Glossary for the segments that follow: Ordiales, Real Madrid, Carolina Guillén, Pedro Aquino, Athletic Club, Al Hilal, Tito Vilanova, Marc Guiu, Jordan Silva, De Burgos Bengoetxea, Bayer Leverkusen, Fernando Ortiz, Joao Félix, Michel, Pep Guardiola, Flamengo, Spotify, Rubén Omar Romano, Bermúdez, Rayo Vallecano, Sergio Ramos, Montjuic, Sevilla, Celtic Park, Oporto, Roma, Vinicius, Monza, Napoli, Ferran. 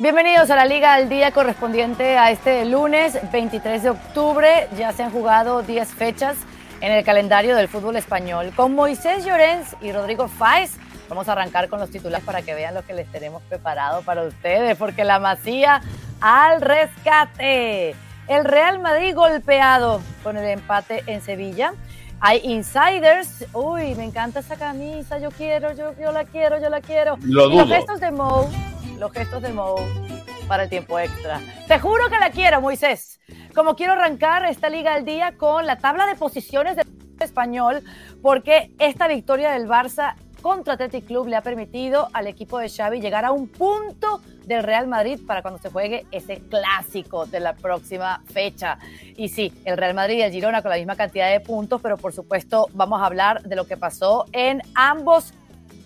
Bienvenidos a la Liga al Día correspondiente a este lunes 23 de octubre. Ya se han jugado 10 fechas en el calendario del fútbol español. Con Moisés Llorens y Rodrigo Fáez vamos a arrancar con los titulares para que vean lo que les tenemos preparado para ustedes, porque la Masía al rescate. El Real Madrid golpeado con el empate en Sevilla. Hay insiders. Uy, me encanta esa camisa. Yo quiero, yo la quiero. Lo dudo. Los gestos de Mou para el tiempo extra. Te juro que la quiero, Moisés. Como quiero arrancar esta Liga al Día con la tabla de posiciones del Español, porque esta victoria del Barça contra Athletic Club le ha permitido al equipo de Xavi llegar a un punto del Real Madrid para cuando se juegue ese clásico de la próxima fecha. Y sí, el Real Madrid y el Girona con la misma cantidad de puntos, pero por supuesto vamos a hablar de lo que pasó en ambos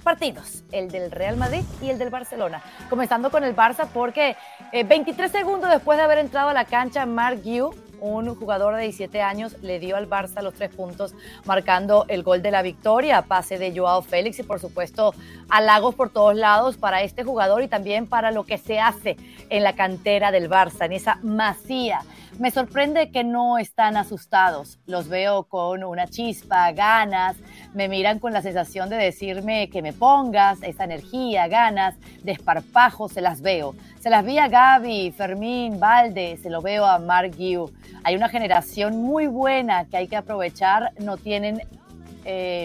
partidos, el del Real Madrid y el del Barcelona. Comenzando con el Barça, porque 23 segundos después de haber entrado a la cancha, Marc Guiu, un jugador de 17 años, le dio al Barça los 3 puntos, marcando el gol de la victoria, pase de Joao Félix y por supuesto halagos por todos lados para este jugador y también para lo que se hace en la cantera del Barça, en esa Masía. Me sorprende que no están asustados, los veo con una chispa, ganas, me miran con la sensación de decirme que me pongas esa energía, ganas, desparpajo, se las veo. Se las vi a Gavi, Fermín, Balde, se lo veo a Marc Guiu. Hay una generación muy buena que hay que aprovechar, no tienen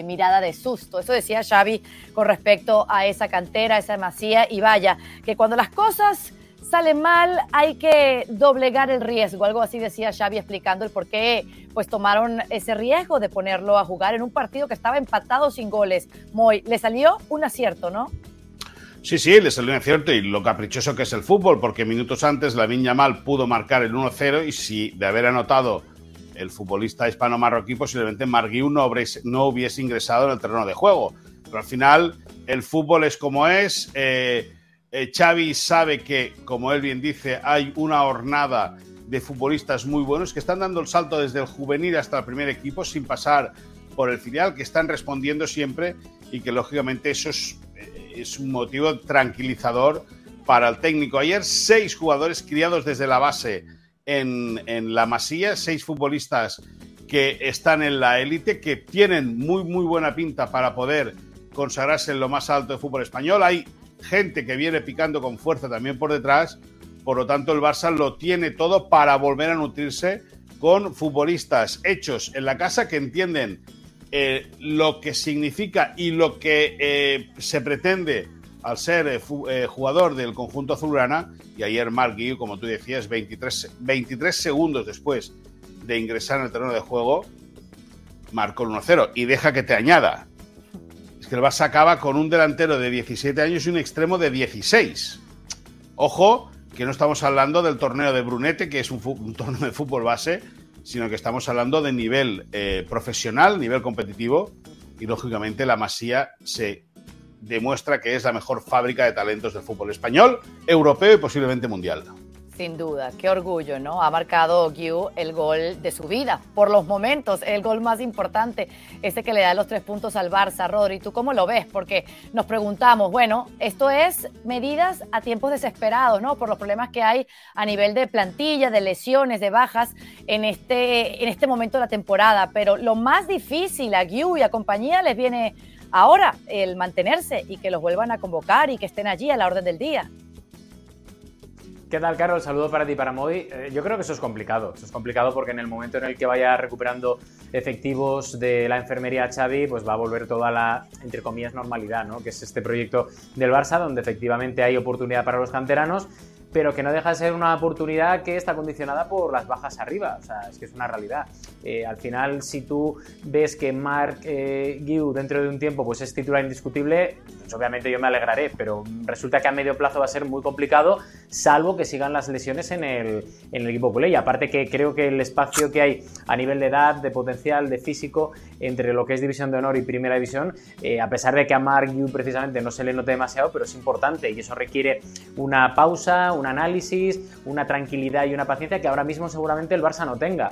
mirada de susto. Eso decía Xavi con respecto a esa cantera, esa Masía, y vaya, que cuando las cosas salen mal hay que doblegar el riesgo, algo así decía Xavi explicando el por qué pues tomaron ese riesgo de ponerlo a jugar en un partido que estaba empatado sin goles. Moy, le salió un acierto, ¿no? Sí, le salió un acierto y lo caprichoso que es el fútbol, porque minutos antes Lamine Yamal pudo marcar el 1-0 y si de haber anotado el futbolista hispano-marroquí posiblemente Marc Guiu no hubiese ingresado en el terreno de juego. Pero al final el fútbol es como es. Xavi sabe que, como él bien dice, hay una hornada de futbolistas muy buenos que están dando el salto desde el juvenil hasta el primer equipo sin pasar por el filial, que están respondiendo siempre y que lógicamente eso es un motivo tranquilizador para el técnico. Ayer 6 jugadores criados desde la base en la Masía, 6 futbolistas que están en la élite, que tienen muy, muy buena pinta para poder consagrarse en lo más alto del fútbol español. Hay gente que viene picando con fuerza también por detrás, por lo tanto el Barça lo tiene todo para volver a nutrirse con futbolistas hechos en la casa que entienden lo que significa y lo que se pretende al ser jugador del conjunto azulgrana. Y ayer Marc Guiu, como tú decías, 23 segundos después de ingresar en el terreno de juego, marcó el 1-0 y deja que te añada. Que el Barça acaba con un delantero de 17 años y un extremo de 16. Ojo, que no estamos hablando del torneo de Brunete, que es un torneo de fútbol base, sino que estamos hablando de nivel profesional, nivel competitivo, y lógicamente la Masía se demuestra que es la mejor fábrica de talentos del fútbol español, europeo y posiblemente mundial. Sin duda, qué orgullo, ¿no? Ha marcado Guiu el gol de su vida, por los momentos, el gol más importante, ese que le da los 3 puntos al Barça. Rodri, ¿tú cómo lo ves? Porque nos preguntamos, bueno, esto es medidas a tiempos desesperados, ¿no? Por los problemas que hay a nivel de plantilla, de lesiones, de bajas en este momento de la temporada, pero lo más difícil a Guiu y a compañía les viene ahora el mantenerse y que los vuelvan a convocar y que estén allí a la orden del día. ¿Qué tal, Carol? Saludo para ti y para Moy. Yo creo que eso es complicado. Eso es complicado porque en el momento en el que vaya recuperando efectivos de la enfermería Xavi, pues va a volver toda la, entre comillas, normalidad, ¿no? Que es este proyecto del Barça, donde efectivamente hay oportunidad para los canteranos, pero que no deja de ser una oportunidad que está condicionada por las bajas arriba. O sea, es que es una realidad. Al final, si tú ves que Marc Guiu dentro de un tiempo pues es titular indiscutible, pues obviamente yo me alegraré, pero resulta que a medio plazo va a ser muy complicado, salvo que sigan las lesiones en el equipo culé. Y aparte que creo que el espacio que hay a nivel de edad, de potencial, de físico, entre lo que es División de Honor y Primera División, a pesar de que a Marc Guiu precisamente no se le note demasiado, pero es importante y eso requiere una pausa, un análisis, una tranquilidad y una paciencia que ahora mismo seguramente el Barça no tenga.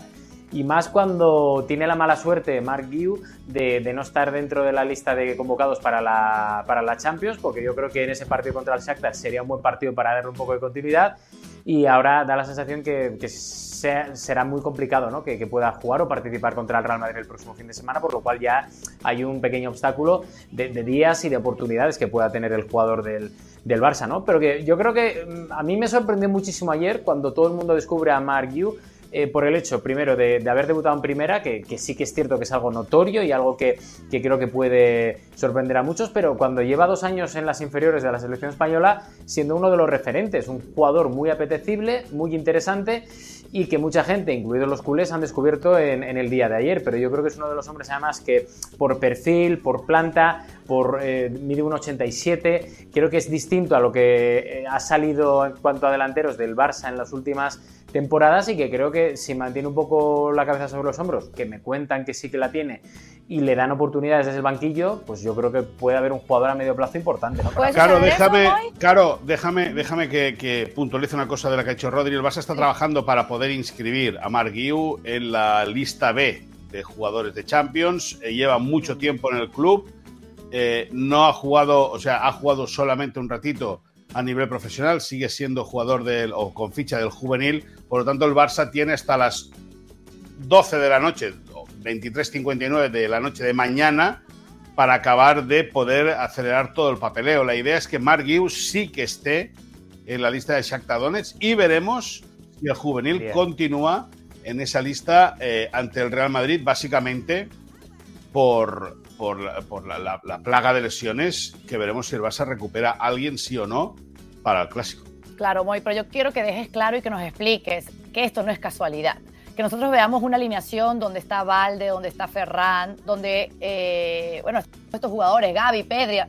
y más cuando tiene la mala suerte Marc Guiu de no estar dentro de la lista de convocados para la Champions, porque yo creo que en ese partido contra el Shakhtar sería un buen partido para darle un poco de continuidad, y ahora da la sensación que será muy complicado, ¿no?, que pueda jugar o participar contra el Real Madrid el próximo fin de semana, por lo cual ya hay un pequeño obstáculo de días y de oportunidades que pueda tener el jugador del Barça, ¿no? Pero que yo creo que a mí me sorprendió muchísimo ayer cuando todo el mundo descubre a Marc Guiu, por el hecho, primero, de haber debutado en primera, que sí que es cierto que es algo notorio y algo que creo que puede sorprender a muchos, pero cuando lleva 2 años en las inferiores de la selección española, siendo uno de los referentes, un jugador muy apetecible, muy interesante y que mucha gente, incluidos los culés, han descubierto en el día de ayer, pero yo creo que es uno de los hombres además que por perfil, por planta, mide 1,87, creo que es distinto a lo que ha salido en cuanto a delanteros del Barça en las últimas temporadas y que creo que si mantiene un poco la cabeza sobre los hombros, que me cuentan que sí que la tiene, y le dan oportunidades desde el banquillo, pues yo creo que puede haber un jugador a medio plazo importante, ¿no? Pues déjame que puntualice una cosa de la que ha hecho Rodri. El Barça está trabajando para poder inscribir a Marc Guiu en la lista B de jugadores de Champions. Lleva mucho tiempo en el club, no ha jugado, o sea, ha jugado solamente un ratito a nivel profesional, sigue siendo jugador o con ficha del juvenil, por lo tanto el Barça tiene hasta las 12 de la noche, 23:59 de la noche de mañana, para acabar de poder acelerar todo el papeleo. La idea es que Marc Guiu sí que esté en la lista de Shakhtar Donetsk y veremos si el juvenil continúa en esa lista ante el Real Madrid, básicamente por la plaga de lesiones, que veremos si el Barça recupera a alguien sí o no para el Clásico. Claro, Moy, pero yo quiero que dejes claro y que nos expliques que esto no es casualidad. Que nosotros veamos una alineación donde está Balde, donde está Ferran, donde, estos jugadores, Gavi, Pedri,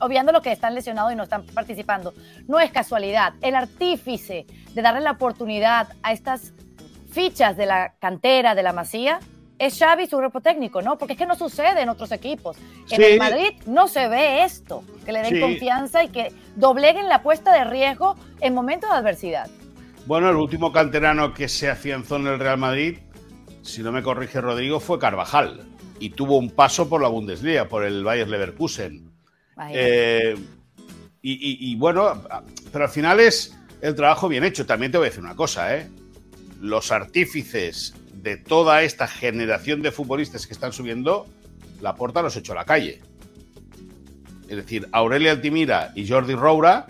obviando los que están lesionados y no están participando. No es casualidad. El artífice de darle la oportunidad a estas fichas de la cantera, de la Masía, es Xavi, su grupo técnico, ¿no? Porque es que no sucede en otros equipos. En el Madrid no se ve esto, que le den confianza y que dobleguen la apuesta de riesgo en momentos de adversidad. Bueno, el último canterano que se afianzó en el Real Madrid, si no me corrige Rodrigo, fue Carvajal. Y tuvo un paso por la Bundesliga, por el Bayer Leverkusen. Pero al final es el trabajo bien hecho. También te voy a decir una cosa, los artífices de toda esta generación de futbolistas que están subiendo, Laporta los echó a la calle. Es decir, Aurelio Altimira y Jordi Roura,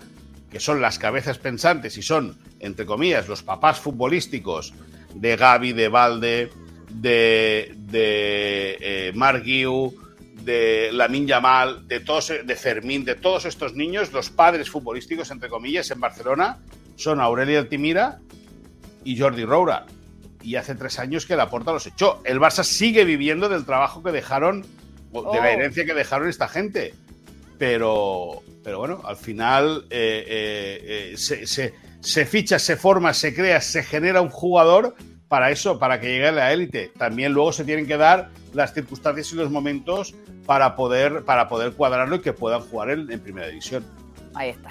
que son las cabezas pensantes y son, entre comillas, los papás futbolísticos de Gavi, de Balde, de Marc Guiu, de Lamine Yamal, de Fermín, de todos estos niños, los padres futbolísticos, entre comillas, en Barcelona, son Aurelio Altimira y Jordi Roura. Y hace 3 años que Laporta los echó. El Barça sigue viviendo del trabajo que dejaron, de la herencia que dejaron esta gente. Pero bueno, al final se ficha, se forma, se crea, se genera un jugador para eso, para que llegue a la élite. También luego se tienen que dar las circunstancias y los momentos para poder cuadrarlo y que puedan jugar en primera división. Ahí está.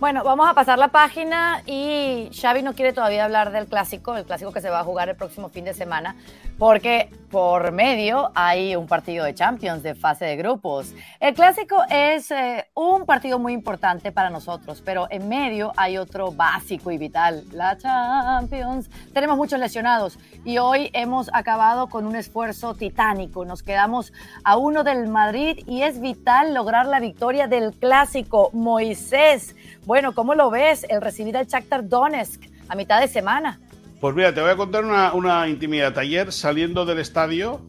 Bueno, vamos a pasar la página y Xavi no quiere todavía hablar del Clásico, el Clásico que se va a jugar el próximo fin de semana, porque por medio hay un partido de Champions de fase de grupos. El Clásico es un partido muy importante para nosotros, pero en medio hay otro básico y vital, la Champions. Tenemos muchos lesionados y hoy hemos acabado con un esfuerzo titánico. Nos quedamos a 1 del Madrid y es vital lograr la victoria del Clásico. Moisés, bueno, ¿cómo lo ves el recibir al Shakhtar Donetsk a mitad de semana? Pues mira, te voy a contar una intimidad. Ayer, saliendo del estadio,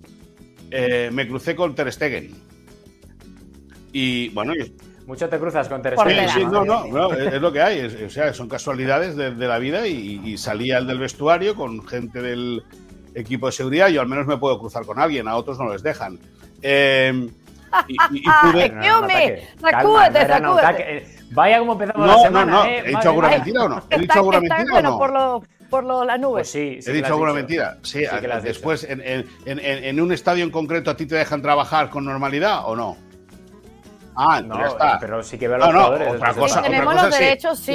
me crucé con Ter Stegen. Y bueno, mucho te cruzas con Ter Stegen. Sí, no, es lo que hay. O sea, son casualidades de la vida y salía el del vestuario con gente del equipo de seguridad. Yo al menos me puedo cruzar con alguien, a otros no les dejan. Sacúdete. Vaya como empezamos la semana. No. ¿He dicho alguna mentira o no? ¿He dicho alguna mentira o no? Por la nube. Pues sí, he dicho alguna mentira. Sí, después, en un estadio en concreto, ¿a ti te dejan trabajar con normalidad o no? Ah, no, ya está. Pero sí que veo a los jugadores. Otra cosa, tenemos los derechos, sí.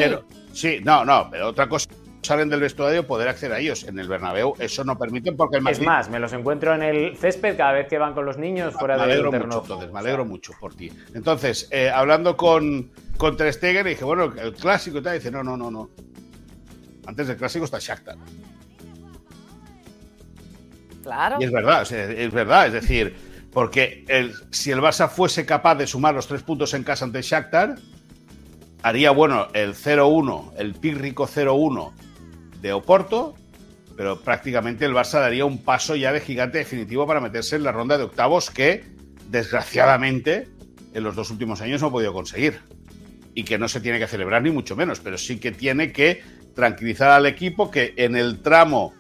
Pero otra cosa salen del vestuario poder acceder a ellos. En el Bernabéu eso no permiten porque el Madrid... Es más, me los encuentro en el césped cada vez que van con los niños fuera del terreno. Me alegro mucho por ti. Entonces, hablando con Ter Stegen, dije, bueno, el clásico y tal, dice, no. Antes del clásico está Shakhtar. Claro. Y es verdad, es decir, porque si el Barça fuese capaz de sumar los 3 puntos en casa ante Shakhtar, haría bueno el 0-1, el pírrico 0-1 de Oporto, pero prácticamente el Barça daría un paso ya de gigante definitivo para meterse en la ronda de octavos que, desgraciadamente, en los 2 últimos años no ha podido conseguir. Y que no se tiene que celebrar ni mucho menos, pero sí que tiene que tranquilizar al equipo que en el tramo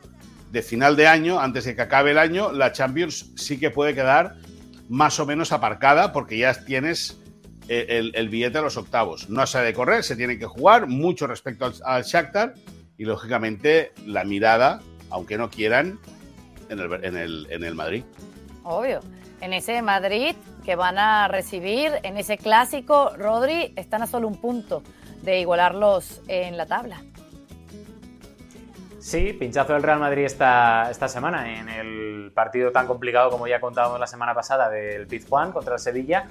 de final de año, antes de que acabe el año, la Champions sí que puede quedar más o menos aparcada porque ya tienes el billete a los octavos. No se ha de correr, se tiene que jugar mucho respecto al Shakhtar y, lógicamente, la mirada, aunque no quieran, en el Madrid. Obvio. En ese Madrid que van a recibir, en ese clásico, Rodri, están a solo 1 punto de igualarlos en la tabla. Sí, pinchazo del Real Madrid esta semana en el partido tan complicado como ya contábamos la semana pasada del Pizjuán contra el Sevilla,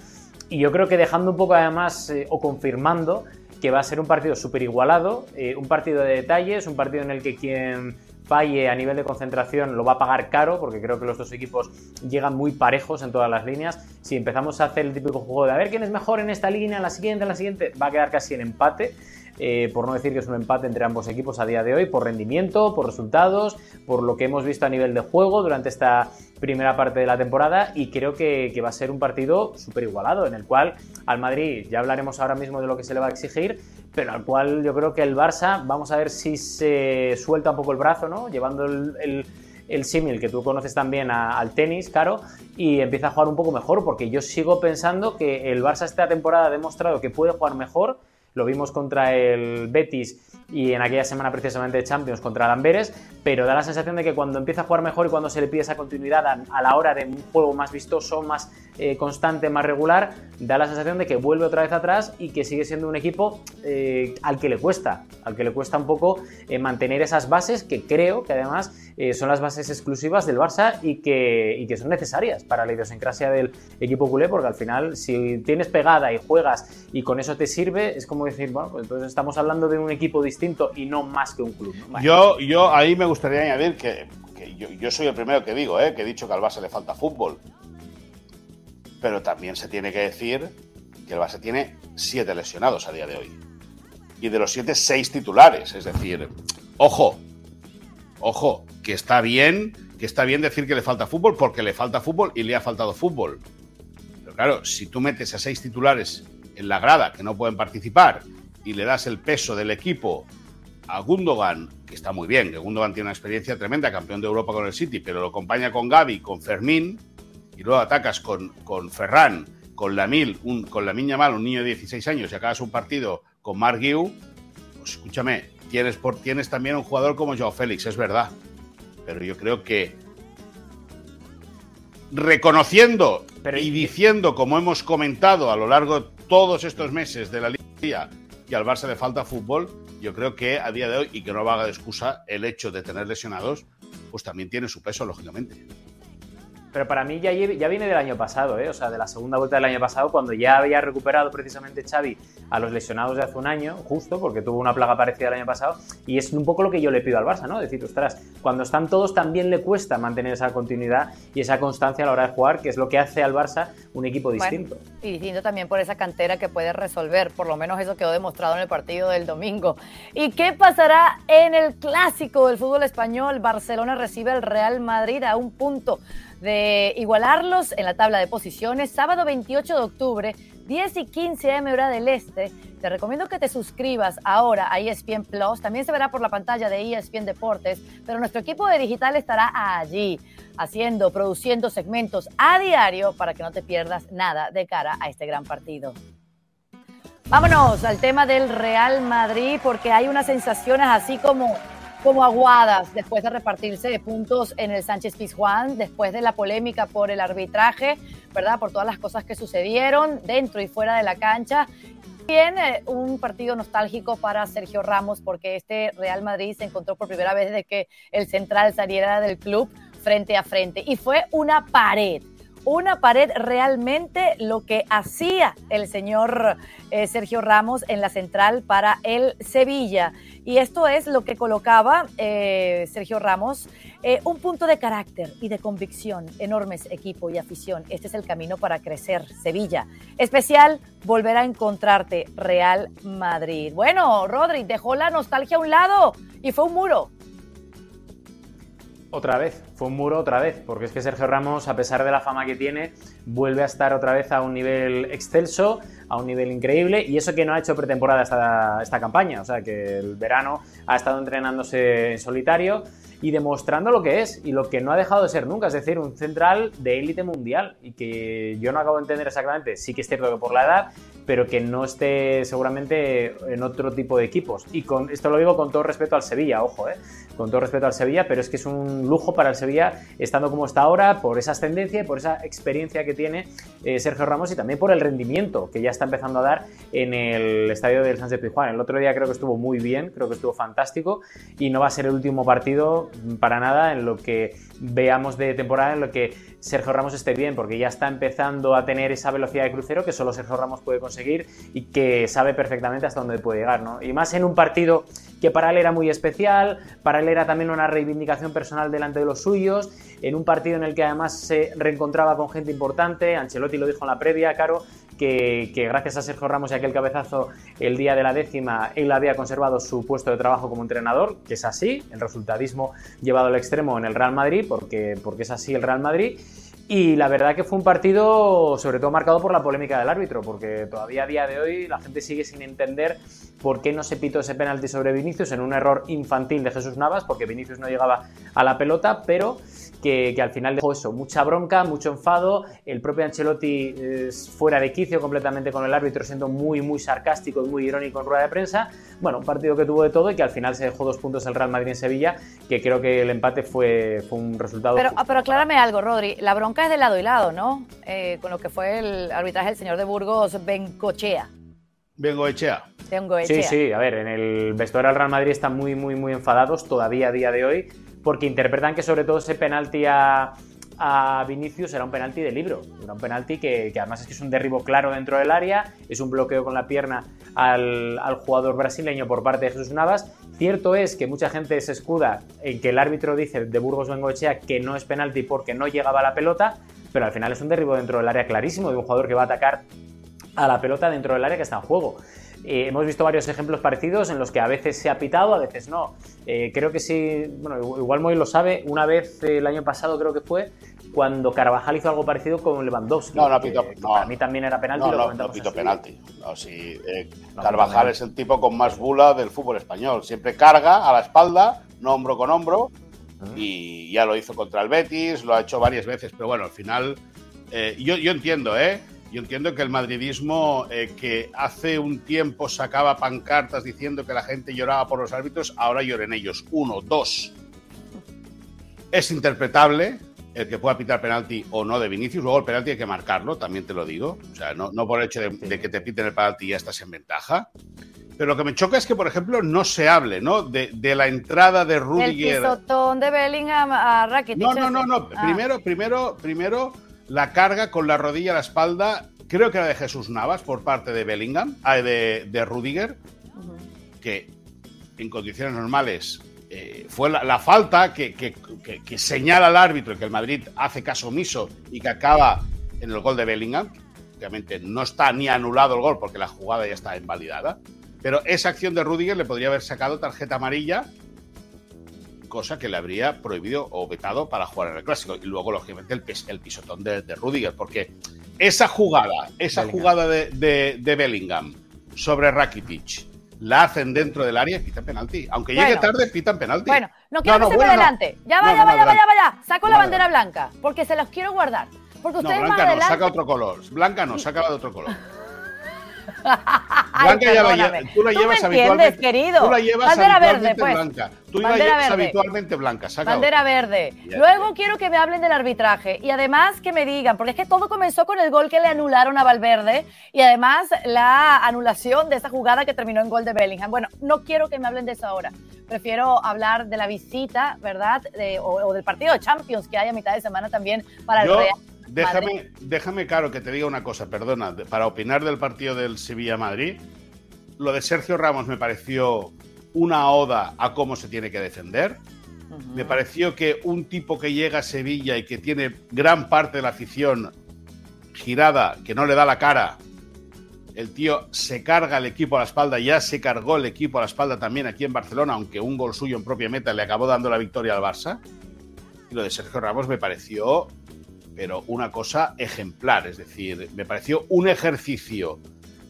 y yo creo que dejando un poco además o confirmando que va a ser un partido súper igualado, un partido de detalles, un partido en el que quien falle a nivel de concentración lo va a pagar caro, porque creo que los dos equipos llegan muy parejos en todas las líneas. Si empezamos a hacer el típico juego de a ver quién es mejor en esta línea, en la siguiente, va a quedar casi en empate. Por no decir que es un empate entre ambos equipos a día de hoy, por rendimiento, por resultados, por lo que hemos visto a nivel de juego durante esta primera parte de la temporada, y creo que va a ser un partido súper igualado, en el cual al Madrid, ya hablaremos ahora mismo de lo que se le va a exigir, pero al cual yo creo que el Barça, vamos a ver si se suelta un poco el brazo, ¿no? Llevando el símil que tú conoces también al tenis, Caro, y empieza a jugar un poco mejor, porque yo sigo pensando que el Barça esta temporada ha demostrado que puede jugar mejor. Lo vimos contra el Betis y en aquella semana precisamente de Champions contra el Amberes, pero da la sensación de que cuando empieza a jugar mejor y cuando se le pide esa continuidad a la hora de un juego más vistoso, más constante, más regular, da la sensación de que vuelve otra vez atrás y que sigue siendo un equipo al que le cuesta un poco mantener esas bases que creo que además son las bases exclusivas del Barça y que son necesarias para la idiosincrasia del equipo culé, porque al final si tienes pegada y juegas y con eso te sirve, es como decir, bueno, pues entonces estamos hablando de un equipo distinto y no más que un club, ¿no? Vale. Yo ahí me gustaría añadir que yo soy el primero que digo, que he dicho que al Barça le falta fútbol, pero también se tiene que decir que el Barça tiene 7 lesionados a día de hoy y de los 7, 6 titulares, es decir, ojo, que está bien decir que le falta fútbol porque le falta fútbol y le ha faltado fútbol, pero claro, si tú metes a 6 titulares en la grada que no pueden participar y le das el peso del equipo a Gundogan, que está muy bien, que Gundogan tiene una experiencia tremenda, campeón de Europa con el City, pero lo acompaña con Gavi, con Fermín, y luego atacas con Ferran, con Lamine Yamal, un niño de 16 años, y acabas un partido con Marc Guiu, pues escúchame, tienes también un jugador como Joao Félix, es verdad, pero yo creo que reconociendo y diciendo, como hemos comentado a lo largo de todos estos meses de la Liga, y al Barça le falta fútbol, yo creo que a día de hoy, y que no valga de excusa, el hecho de tener lesionados, pues también tiene su peso, lógicamente. Pero para mí ya viene del año pasado, o sea, de la segunda vuelta del año pasado, cuando ya había recuperado precisamente Xavi a los lesionados de hace un año, justo, porque tuvo una plaga parecida el año pasado, y es un poco lo que yo le pido al Barça, ¿no? Decir, ostras, cuando están todos también le cuesta mantener esa continuidad y esa constancia a la hora de jugar, que es lo que hace al Barça un equipo distinto. Bueno, y distinto también por esa cantera que puede resolver, por lo menos eso quedó demostrado en el partido del domingo. ¿Y qué pasará en el clásico del fútbol español? Barcelona recibe al Real Madrid a 1 punto de igualarlos en la tabla de posiciones. Sábado 28 de octubre, 10:15 AM hora del este. Te recomiendo que te suscribas ahora a ESPN Plus. También se verá por la pantalla de ESPN Deportes, pero nuestro equipo de digital estará allí produciendo segmentos a diario para que no te pierdas nada de cara a este gran partido. Vámonos al tema del Real Madrid, porque hay unas sensaciones así como como aguadas después de repartirse de puntos en el Sánchez Pizjuán, después de la polémica por el arbitraje, ¿verdad? Por todas las cosas que sucedieron dentro y fuera de la cancha. También un partido nostálgico para Sergio Ramos, porque este Real Madrid se encontró por primera vez desde que el central saliera del club frente a frente. Y fue una pared realmente lo que hacía el señor Sergio Ramos en la central para el Sevilla. Y esto es lo que colocaba Sergio Ramos, un punto de carácter y de convicción, enormes equipo y afición. Este es el camino para crecer, Sevilla. Especial, volver a encontrarte, Real Madrid. Bueno, Rodri, dejó la nostalgia a un lado y fue un muro. Otra vez, fue un muro otra vez, porque es que Sergio Ramos, a pesar de la fama que tiene, vuelve a estar otra vez a un nivel excelso, a un nivel increíble, y eso que no ha hecho pretemporada esta campaña, o sea que el verano ha estado entrenándose en solitario y demostrando lo que es y lo que no ha dejado de ser nunca, es decir, un central de élite mundial, y que yo no acabo de entender exactamente, sí que es cierto que por la edad, pero que no esté seguramente en otro tipo de equipos. Y con esto lo digo con todo respeto al Sevilla, ojo, con todo respeto al Sevilla, pero es que es un lujo para el Sevilla estando como está ahora, por esa ascendencia y por esa experiencia que tiene Sergio Ramos, y también por el rendimiento que ya está empezando a dar en el estadio del Sánchez Pizjuán. El otro día creo que estuvo muy bien, creo que estuvo fantástico, y no va a ser el último partido para nada en lo que veamos de temporada, en lo que Sergio Ramos esté bien, porque ya está empezando a tener esa velocidad de crucero que solo Sergio Ramos puede conseguir y que sabe perfectamente hasta dónde puede llegar, ¿no? Y más en un partido que para él era muy especial, para él era también una reivindicación personal delante de los suyos, en un partido en el que además se reencontraba con gente importante. Ancelotti lo dijo en la previa, Caro, que gracias a Sergio Ramos y aquel cabezazo el día de la décima, él había conservado su puesto de trabajo como entrenador, que es así, el resultadismo llevado al extremo en el Real Madrid, porque es así el Real Madrid. Y la verdad que fue un partido sobre todo marcado por la polémica del árbitro, porque todavía a día de hoy la gente sigue sin entender por qué no se pitó ese penalti sobre Vinicius en un error infantil de Jesús Navas, porque Vinicius no llegaba a la pelota, pero que al final dejó eso, mucha bronca, mucho enfado, el propio Ancelotti fuera de quicio completamente con el árbitro, siendo muy, muy sarcástico y muy irónico en rueda de prensa. Bueno, un partido que tuvo de todo y que al final se dejó 2 puntos el Real Madrid en Sevilla, que creo que el empate fue un resultado... Pero aclárame algo, Rodri, la bronca es de lado y lado, ¿no? Con lo que fue el arbitraje del señor De Burgos Bengoetxea. Sí, sí, a ver, en el vestuario del Real Madrid están muy, muy, muy enfadados todavía a día de hoy, porque interpretan que sobre todo ese penalti a Vinicius era un penalti de libro, era un penalti que además es que es un derribo claro dentro del área, es un bloqueo con la pierna al jugador brasileño por parte de Jesús Navas. Cierto es que mucha gente se escuda en que el árbitro dice De Burgos Bengoetxea que no es penalti porque no llegaba a la pelota, pero al final es un derribo dentro del área clarísimo de un jugador que va a atacar a la pelota dentro del área que está en juego. Hemos visto varios ejemplos parecidos en los que a veces se ha pitado, a veces no. Creo que sí, bueno, igual Moy lo sabe, una vez el año pasado creo que fue, cuando Carvajal hizo algo parecido con Lewandowski. No, para mí también era penalti. No pitó penalti. Carvajal es el tipo con más bula del fútbol español. Siempre carga a la espalda, no hombro con hombro, y ya lo hizo contra el Betis, lo ha hecho varias veces, pero bueno, al final yo entiendo que el madridismo, que hace un tiempo sacaba pancartas diciendo que la gente lloraba por los árbitros, ahora lloren ellos. 1, 2. Es interpretable el que pueda pitar penalti o no de Vinicius. Luego el penalti hay que marcarlo, también te lo digo. O sea, no por el hecho de que te piten el penalti ya estás en ventaja. Pero lo que me choca es que, por ejemplo, no se hable, ¿no?, de la entrada de Rudiger. El pisotón de Bellingham a Rakitic. No. Primero, la carga con la rodilla a la espalda, creo que era de Jesús Navas por parte de Bellingham, de Rudiger, que en condiciones normales fue la falta que señala al árbitro, que el Madrid hace caso omiso y que acaba en el gol de Bellingham. Obviamente no está ni anulado el gol porque la jugada ya está invalidada, pero esa acción de Rudiger le podría haber sacado tarjeta amarilla, cosa que le habría prohibido o vetado para jugar en el Clásico. Y luego, lógicamente, el pisotón de Rudiger, porque esa jugada de Bellingham sobre Rakitic, la hacen dentro del área y pitan penalti. Aunque llegue tarde, pitan penalti. Bueno, no quiero que se me adelante. Ya vaya. Saco la bandera blanca, porque se las quiero guardar. Porque ustedes no, blanca más adelante... No, saca otro color. Blanca no, saca de otro color. Blanca ya la tú la llevas habitualmente. Querido. Tú la llevas habitualmente blanca. Tú la llevas habitualmente blanca. Bandera verde. Luego quiero que me hablen del arbitraje y además que me digan, porque es que todo comenzó con el gol que le anularon a Valverde y además la anulación de esa jugada que terminó en gol de Bellingham. Bueno, no quiero que me hablen de eso ahora. Prefiero hablar de la visita, ¿verdad? O del partido de Champions que hay a mitad de semana también para el Real. Déjame, Caro, que te diga una cosa, perdona, para opinar del partido del Sevilla-Madrid, lo de Sergio Ramos me pareció una oda a cómo se tiene que defender, me pareció que un tipo que llega a Sevilla y que tiene gran parte de la afición girada, que no le da la cara, el tío se carga el equipo a la espalda, ya se cargó el equipo a la espalda también aquí en Barcelona, aunque un gol suyo en propia meta le acabó dando la victoria al Barça, y lo de Sergio Ramos me pareció... pero una cosa ejemplar, es decir, me pareció un ejercicio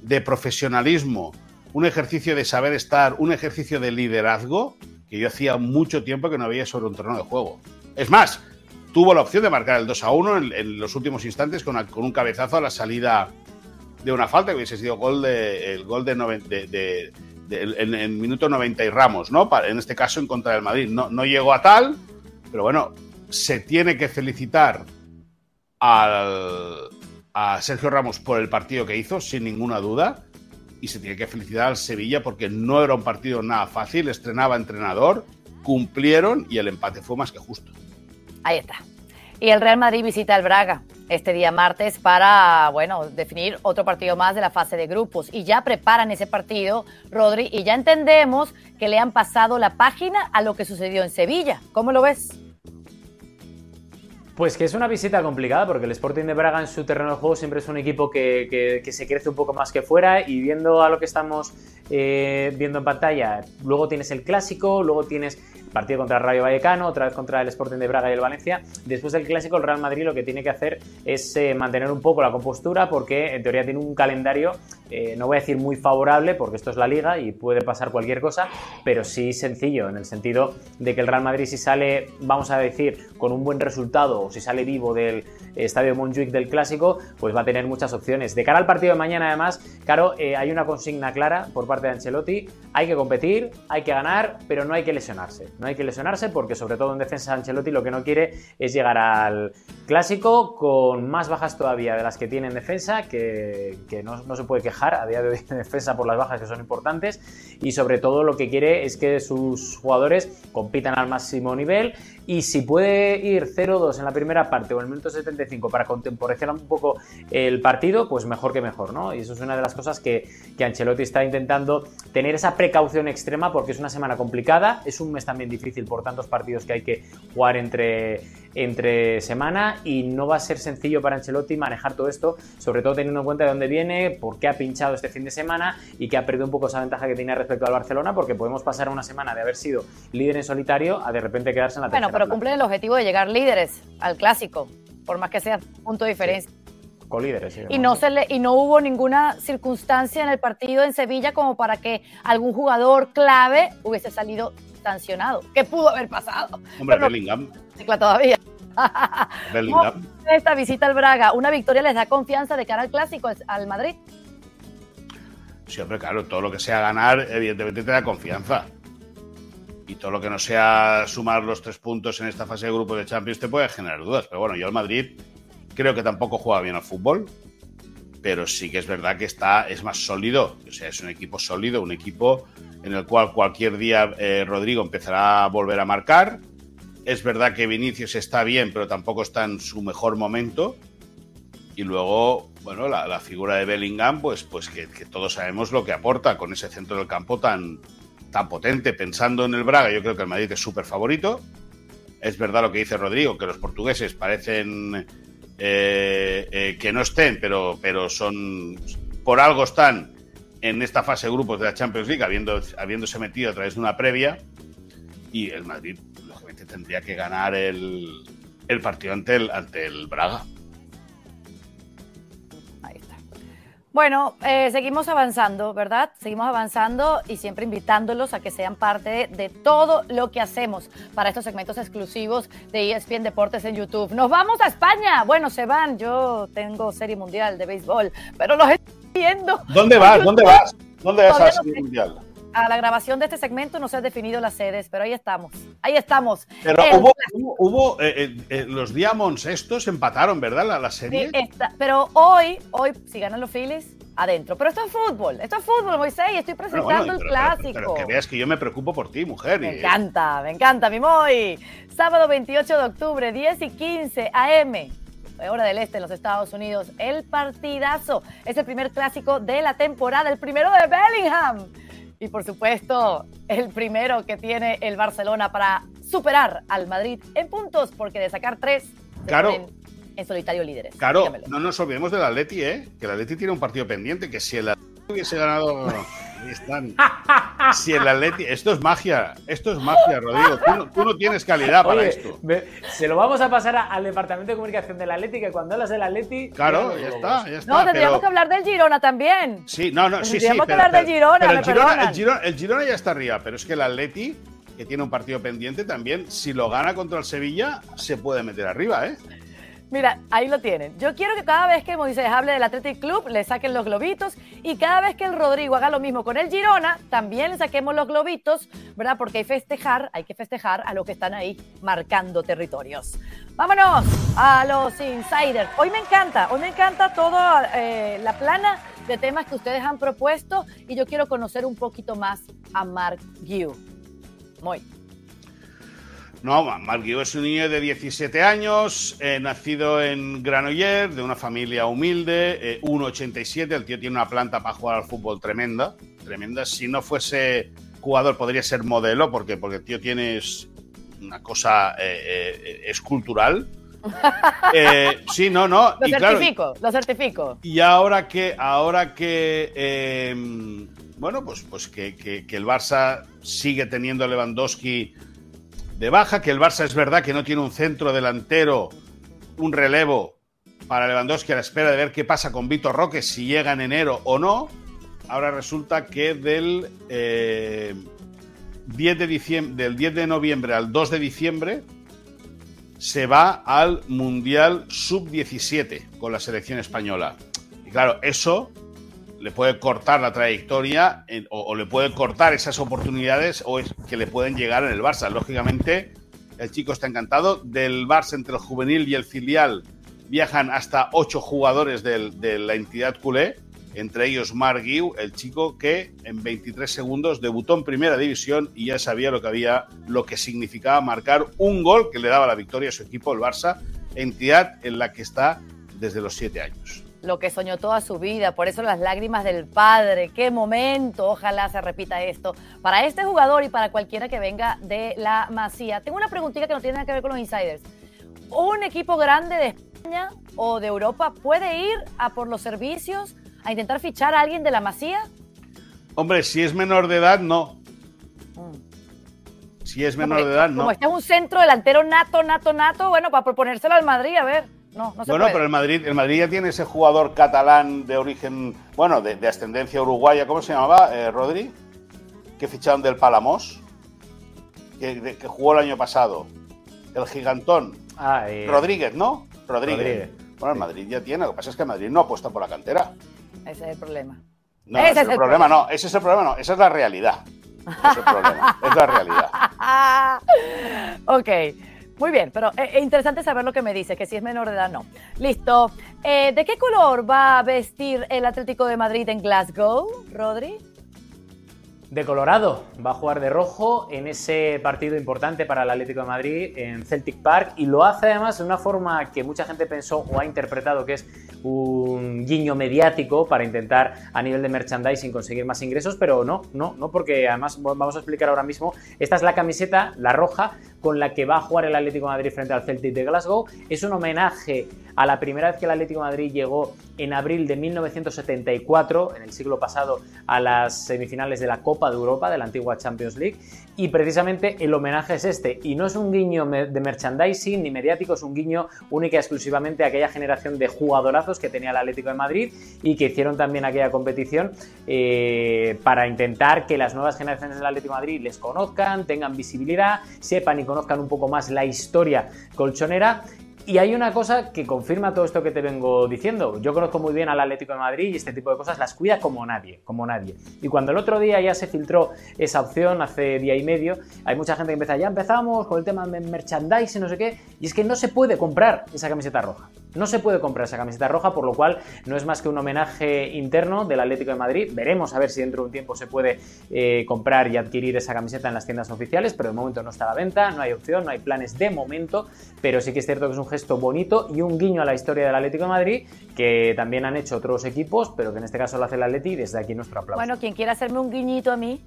de profesionalismo, un ejercicio de saber estar, un ejercicio de liderazgo que yo hacía mucho tiempo que no veía sobre un terreno de juego. Es más, tuvo la opción de marcar el 2-1 en los últimos instantes con un cabezazo a la salida de una falta que hubiese sido el minuto 90 y Ramos, ¿no? En este caso en contra del Madrid. No llegó a tal, pero bueno, se tiene que felicitar a Sergio Ramos por el partido que hizo, sin ninguna duda, y se tiene que felicitar al Sevilla porque no era un partido nada fácil, estrenaba entrenador, cumplieron y el empate fue más que justo. Ahí está. Y el Real Madrid visita al Braga este día martes para, bueno, definir otro partido más de la fase de grupos. Y ya preparan ese partido, Rodri, y ya entendemos que le han pasado la página a lo que sucedió en Sevilla. ¿Cómo lo ves? Pues que es una visita complicada porque el Sporting de Braga en su terreno de juego siempre es un equipo que se crece un poco más que fuera y viendo a lo que estamos viendo en pantalla, luego tienes el Clásico, luego tienes el partido contra el Rayo Vallecano, otra vez contra el Sporting de Braga y el Valencia. Después del Clásico el Real Madrid lo que tiene que hacer es mantener un poco la compostura porque en teoría tiene un calendario, no voy a decir muy favorable porque esto es la Liga y puede pasar cualquier cosa, pero sí sencillo en el sentido de que el Real Madrid si sale, vamos a decir, con un buen resultado o si sale vivo del Estadio Montjuic del Clásico, pues va a tener muchas opciones. De cara al partido de mañana además, claro, hay una consigna clara por parte de Ancelotti, hay que competir, hay que ganar, pero no hay que lesionarse. No hay que lesionarse porque sobre todo en defensa Ancelotti lo que no quiere es llegar al Clásico con más bajas todavía de las que tiene en defensa, que no se puede quejar a día de hoy en defensa por las bajas que son importantes y sobre todo lo que quiere es que sus jugadores compitan al máximo nivel y si puede ir 0-2 en la primera parte o en el minuto 75 para contemporizar un poco el partido, pues mejor que mejor, ¿no? Y eso es una de las cosas que Ancelotti está intentando tener esa precaución extrema porque es una semana complicada, es un mes también difícil por tantos partidos que hay que jugar entre semana y no va a ser sencillo para Ancelotti manejar todo esto, sobre todo teniendo en cuenta de dónde viene, por qué ha pinchado este fin de semana y que ha perdido un poco esa ventaja que tenía respecto al Barcelona, porque podemos pasar una semana de haber sido líder en solitario a de repente quedarse en la tercera. Bueno, pero cumplen el objetivo de llegar líderes al Clásico, por más que sea punto de diferencia. Sí, colíderes. Sí, y no hubo ninguna circunstancia en el partido en Sevilla como para que algún jugador clave hubiese salido sancionado. ¿Qué pudo haber pasado? Hombre, Bellingham. No, todavía. Bellingham. Esta visita al Braga, una victoria les da confianza de cara al Clásico al Madrid. Siempre, claro, todo lo que sea ganar, evidentemente te da confianza. Y todo lo que no sea sumar los 3 puntos en esta fase de grupos de Champions te puede generar dudas. Pero bueno, yo al Madrid creo que tampoco juega bien al fútbol, pero sí que es verdad que es más sólido. O sea, es un equipo sólido, un equipo en el cual cualquier día Rodrigo empezará a volver a marcar. Es verdad que Vinicius está bien, pero tampoco está en su mejor momento. Y luego, bueno, la figura de Bellingham, pues que todos sabemos lo que aporta con ese centro del campo tan potente. Pensando en el Braga, yo creo que el Madrid es súper favorito. Es verdad lo que dice Rodrigo, que los portugueses parecen que no estén, pero son por algo están en esta fase de grupos de la Champions League, habiéndose metido a través de una previa. Y el Madrid, lógicamente, tendría que ganar el partido ante el Braga. Bueno, seguimos avanzando, ¿verdad? Seguimos avanzando y siempre invitándolos a que sean parte de todo lo que hacemos para estos segmentos exclusivos de ESPN Deportes en YouTube. ¡Nos vamos a España! Bueno, se van. Yo tengo Serie Mundial de béisbol, pero los viendo. ¿Dónde vas? ¿Dónde vas a seguir el mundial? A la grabación de este segmento no se han definido las sedes, pero ahí estamos. Ahí estamos. Pero los Diamonds estos empataron, ¿verdad? La serie. Sí, pero hoy, si ganan los Phillies, adentro. Pero esto es fútbol, Moisés, y estoy presentando el clásico. Pero que veas que yo me preocupo por ti, mujer. Me encanta, mi Moy. Sábado 28 de octubre, 10:15 a.m. hora del este en los Estados Unidos. El partidazo. Es el primer clásico de la temporada, el primero de Bellingham. Y por supuesto, el primero que tiene el Barcelona para superar al Madrid en puntos, porque de sacar 3, claro, en solitario líderes. Claro, dígamelo. No nos olvidemos del Atleti, que el Atleti tiene un partido pendiente, que si el Atleti hubiese ganado... Ahí están. Si el Atleti... Esto es magia, Rodrigo. Tú no tienes calidad para esto. Se lo vamos a pasar al departamento de comunicación del Atleti, que cuando hablas del Atleti... Claro, ya está. No, tendríamos que hablar del Girona también. Sí. Tendríamos que hablar del Girona, pero el Girona ya está arriba, pero es que el Atleti, que tiene un partido pendiente también, si lo gana contra el Sevilla, se puede meter arriba, Mira, ahí lo tienen. Yo quiero que cada vez que Moisés hable del Athletic Club le saquen los globitos, y cada vez que el Rodrigo haga lo mismo con el Girona también le saquemos los globitos, ¿verdad? Porque hay que festejar a los que están ahí marcando territorios. Vámonos a los insiders. Hoy me encanta toda la plana de temas que ustedes han propuesto, y yo quiero conocer un poquito más a Marc Guiu. Muy bien. No, Marc Guiu es un niño de 17 años, nacido en Granollers, de una familia humilde, 1,87. El tío tiene una planta para jugar al fútbol tremenda. Si no fuese jugador podría ser modelo, porque el tío tiene una cosa escultural. Sí, no. Lo certifico. Y ahora que bueno, pues que el Barça sigue teniendo a Lewandowski de baja, que el Barça es verdad que no tiene un centro delantero, un relevo para Lewandowski, a la espera de ver qué pasa con Vitor Roque, si llega en enero o no. Ahora resulta que del 10 de noviembre al 2 de diciembre se va al Mundial Sub-17 con la selección española. Y claro, eso le puede cortar la trayectoria o le puede cortar esas oportunidades o es que le pueden llegar en el Barça. Lógicamente, el chico está encantado. Del Barça, entre el juvenil y el filial, viajan hasta 8 jugadores de la entidad culé, entre ellos Marc Guiu, el chico que en 23 segundos debutó en Primera División y ya sabía lo que significaba marcar un gol que le daba la victoria a su equipo, el Barça, entidad en la que está desde los 7 años. Lo que soñó toda su vida, por eso las lágrimas del padre. ¡Qué momento! Ojalá se repita esto para este jugador y para cualquiera que venga de la Masía. Tengo una preguntita que no tiene nada que ver con los insiders. ¿Un equipo grande de España o de Europa puede ir a por los servicios a intentar fichar a alguien de la Masía? Hombre, si es menor de edad, no. Si es menor de edad, no. Como este es un centro delantero nato, bueno, para proponérselo al Madrid, a ver. No, pero el Madrid ya tiene ese jugador catalán de origen, bueno, de ascendencia uruguaya, ¿cómo se llamaba, Rodri? Que ficharon del Palamós, que jugó el año pasado, el gigantón. Rodríguez, ¿no? Rodríguez. Bueno, el Madrid ya tiene, lo que pasa es que el Madrid no apuesta por la cantera. Ese es el problema. No, ese es el problema, no, ese es el problema, no, esa es la realidad. Ese es el problema, es la realidad. Ok. Muy bien, pero es interesante saber lo que me dice, que si es menor de edad, no. Listo. ¿De qué color va a vestir el Atlético de Madrid en Glasgow, Rodri? De Colorado. Va a jugar de rojo en ese partido importante para el Atlético de Madrid en Celtic Park, y lo hace además de una forma que mucha gente pensó o ha interpretado que es un guiño mediático para intentar a nivel de merchandising conseguir más ingresos, pero no, porque además vamos a explicar ahora mismo. Esta es la camiseta, la roja, con la que va a jugar el Atlético de Madrid frente al Celtic de Glasgow. Es un homenaje a la primera vez que el Atlético de Madrid llegó en abril de 1974, en el siglo pasado, a las semifinales de la Copa de Europa, de la antigua Champions League, y precisamente el homenaje es este, y no es un guiño de merchandising ni mediático, es un guiño única y exclusivamente a aquella generación de jugadorazos que tenía el Atlético de Madrid y que hicieron también aquella competición para intentar que las nuevas generaciones del Atlético de Madrid les conozcan, tengan visibilidad, sepan y conozcan un poco más la historia colchonera. Y hay una cosa que confirma todo esto que te vengo diciendo. Yo conozco muy bien al Atlético de Madrid y este tipo de cosas las cuida como nadie, como nadie. Y cuando el otro día ya se filtró esa opción, hace día y medio, hay mucha gente que empieza, ya empezamos con el tema de merchandising, no sé qué, y es que no se puede comprar esa camiseta roja. No se puede comprar esa camiseta roja, por lo cual no es más que un homenaje interno del Atlético de Madrid. Veremos a ver si dentro de un tiempo se puede comprar y adquirir esa camiseta en las tiendas oficiales, pero de momento no está a la venta, no hay opción, no hay planes de momento, pero sí que es cierto que es un gesto bonito y un guiño a la historia del Atlético de Madrid, que también han hecho otros equipos, pero que en este caso lo hace el Atleti, y desde aquí nuestro aplauso. Bueno, quien quiera hacerme un guiñito a mí,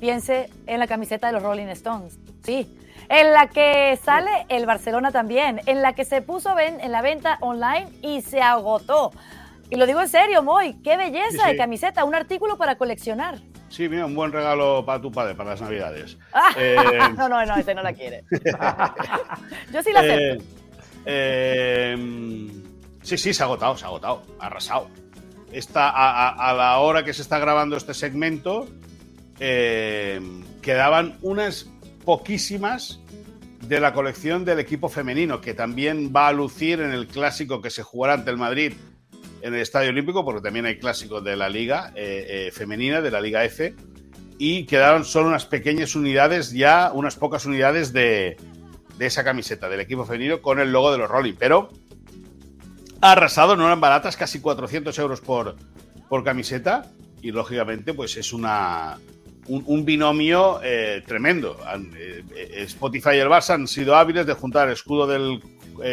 piense en la camiseta de los Rolling Stones, sí, en la que sale el Barcelona también, en la que se puso en la venta online y se agotó. Y lo digo en serio, Moy, qué belleza de camiseta, un artículo para coleccionar. Sí, mira, un buen regalo para tu padre, para las Navidades. No, ese no la quiere. Yo sí la acepto. Sí, se ha agotado, arrasado. Está, a la hora que se está grabando este segmento, quedaban unas poquísimas de la colección del equipo femenino, que también va a lucir en el clásico que se jugará ante el Madrid en el Estadio Olímpico, porque también hay clásicos de la Liga Femenina, de la Liga F, y quedaron solo unas pequeñas unidades, ya unas pocas unidades de esa camiseta del equipo femenino con el logo de los Rolling, pero ha arrasado, no eran baratas, casi 400 euros por camiseta, y lógicamente pues es un binomio tremendo. Spotify y el Barça han sido hábiles de juntar el escudo del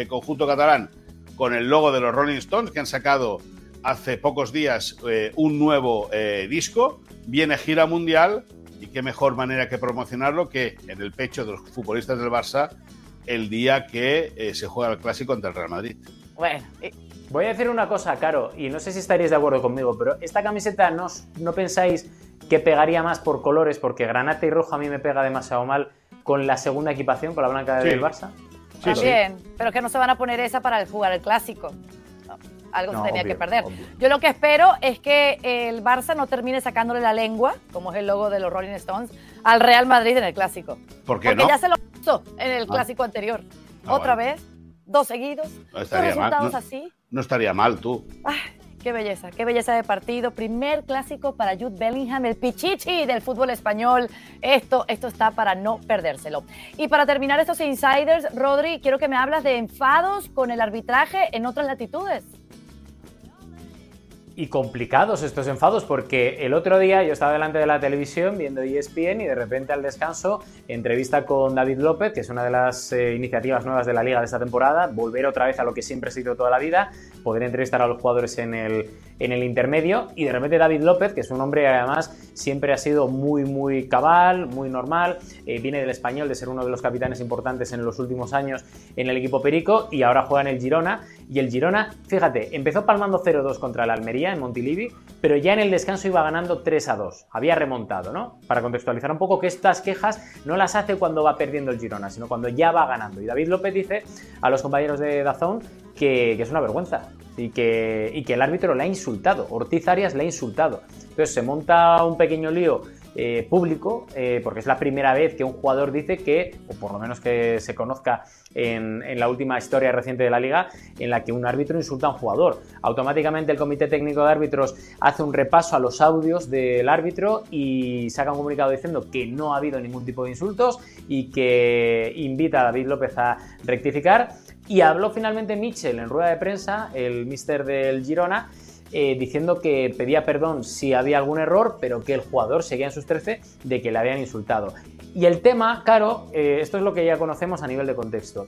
conjunto catalán con el logo de los Rolling Stones, que han sacado hace pocos días un nuevo disco. Viene gira mundial y qué mejor manera que promocionarlo que en el pecho de los futbolistas del Barça el día que se juega el Clásico contra el Real Madrid. Bueno, voy a decir una cosa, Caro, y no sé si estaréis de acuerdo conmigo, pero esta camiseta no pensáis que pegaría más por colores, porque granate y rojo a mí me pega demasiado mal con la segunda equipación, con la blanca del Barça. Sí, también, sí. Pero que no se van a poner esa para jugar el Clásico. No, algo no, tenía obvio, que perder. Obvio. Yo lo que espero es que el Barça no termine sacándole la lengua, como es el logo de los Rolling Stones, al Real Madrid en el Clásico. ¿Por qué porque no? Ya se lo puso en el Clásico anterior. Otra vez, dos seguidos, no dos resultados así. No estaría mal, tú. Ay, qué belleza de partido. Primer Clásico para Jude Bellingham, el pichichi del fútbol español. Esto está para no perdérselo. Y para terminar estos insiders, Rodri, quiero que me hablas de enfados con el arbitraje en otras latitudes. Y complicados estos enfados, porque el otro día yo estaba delante de la televisión viendo ESPN y de repente al descanso entrevista con David López, que es una de las iniciativas nuevas de la Liga de esta temporada, volver otra vez a lo que siempre ha sido toda la vida, poder entrevistar a los jugadores en el intermedio, y de repente David López, que es un hombre que además siempre ha sido muy, muy cabal, muy normal, viene del Español, de ser uno de los capitanes importantes en los últimos años en el equipo perico, y ahora juega en el Girona, y el Girona, fíjate, empezó palmando 0-2 contra el Almería en Montilivi, pero ya en el descanso iba ganando 3-2, había remontado, ¿no? Para contextualizar un poco que estas quejas no las hace cuando va perdiendo el Girona, sino cuando ya va ganando, y David López dice a los compañeros de DAZN que es una vergüenza, y que el árbitro le ha insultado, Ortiz Arias le ha insultado. Entonces se monta un pequeño lío público, porque es la primera vez que un jugador dice que, o por lo menos que se conozca en la última historia reciente de la Liga, en la que un árbitro insulta a un jugador. Automáticamente el Comité Técnico de Árbitros hace un repaso a los audios del árbitro y saca un comunicado diciendo que no ha habido ningún tipo de insultos y que invita a David López a rectificar. Y habló finalmente Michel en rueda de prensa, el míster del Girona, diciendo que pedía perdón si había algún error, pero que el jugador seguía en sus 13 de que le habían insultado. Y el tema, Caro, esto es lo que ya conocemos a nivel de contexto,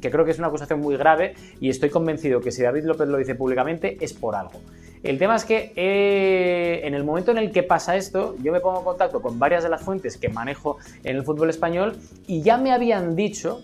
que creo que es una acusación muy grave y estoy convencido que si David López lo dice públicamente es por algo. El tema es que en el momento en el que pasa esto, yo me pongo en contacto con varias de las fuentes que manejo en el fútbol español y ya me habían dicho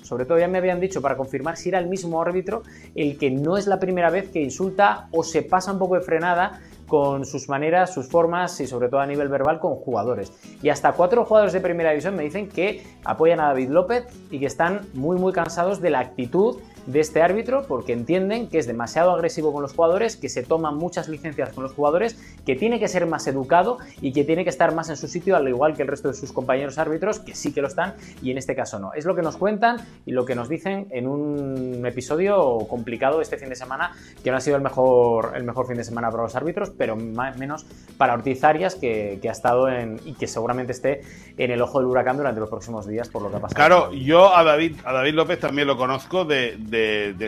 para confirmar si era el mismo árbitro el que no es la primera vez que insulta o se pasa un poco de frenada con sus maneras, sus formas y sobre todo a nivel verbal con jugadores. Y hasta 4 jugadores de primera división me dicen que apoyan a David López y que están muy, muy cansados de la actitud de este árbitro, porque entienden que es demasiado agresivo con los jugadores, que se toman muchas licencias con los jugadores, que tiene que ser más educado y que tiene que estar más en su sitio, al igual que el resto de sus compañeros árbitros, que sí que lo están y en este caso no. Es lo que nos cuentan y lo que nos dicen en un episodio complicado este fin de semana, que no ha sido el mejor fin de semana para los árbitros, pero menos para Ortiz Arias, que ha estado en, y que seguramente esté en el ojo del huracán durante los próximos días por lo que ha pasado. Claro, yo a David López también lo conozco de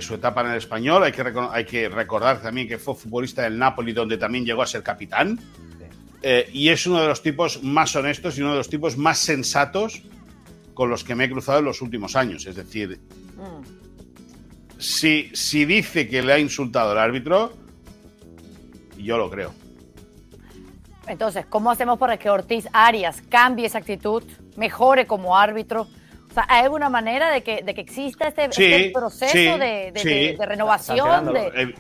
su etapa en el Español. Hay que recordar también que fue futbolista del Napoli, donde también llegó a ser capitán. Sí. Y es uno de los tipos más honestos y uno de los tipos más sensatos con los que me he cruzado en los últimos años. Es decir, si dice que le ha insultado el árbitro, yo lo creo. Entonces, ¿cómo hacemos para que Ortiz Arias cambie esa actitud, mejore como árbitro? O sea, ¿hay alguna manera de que exista este proceso de renovación?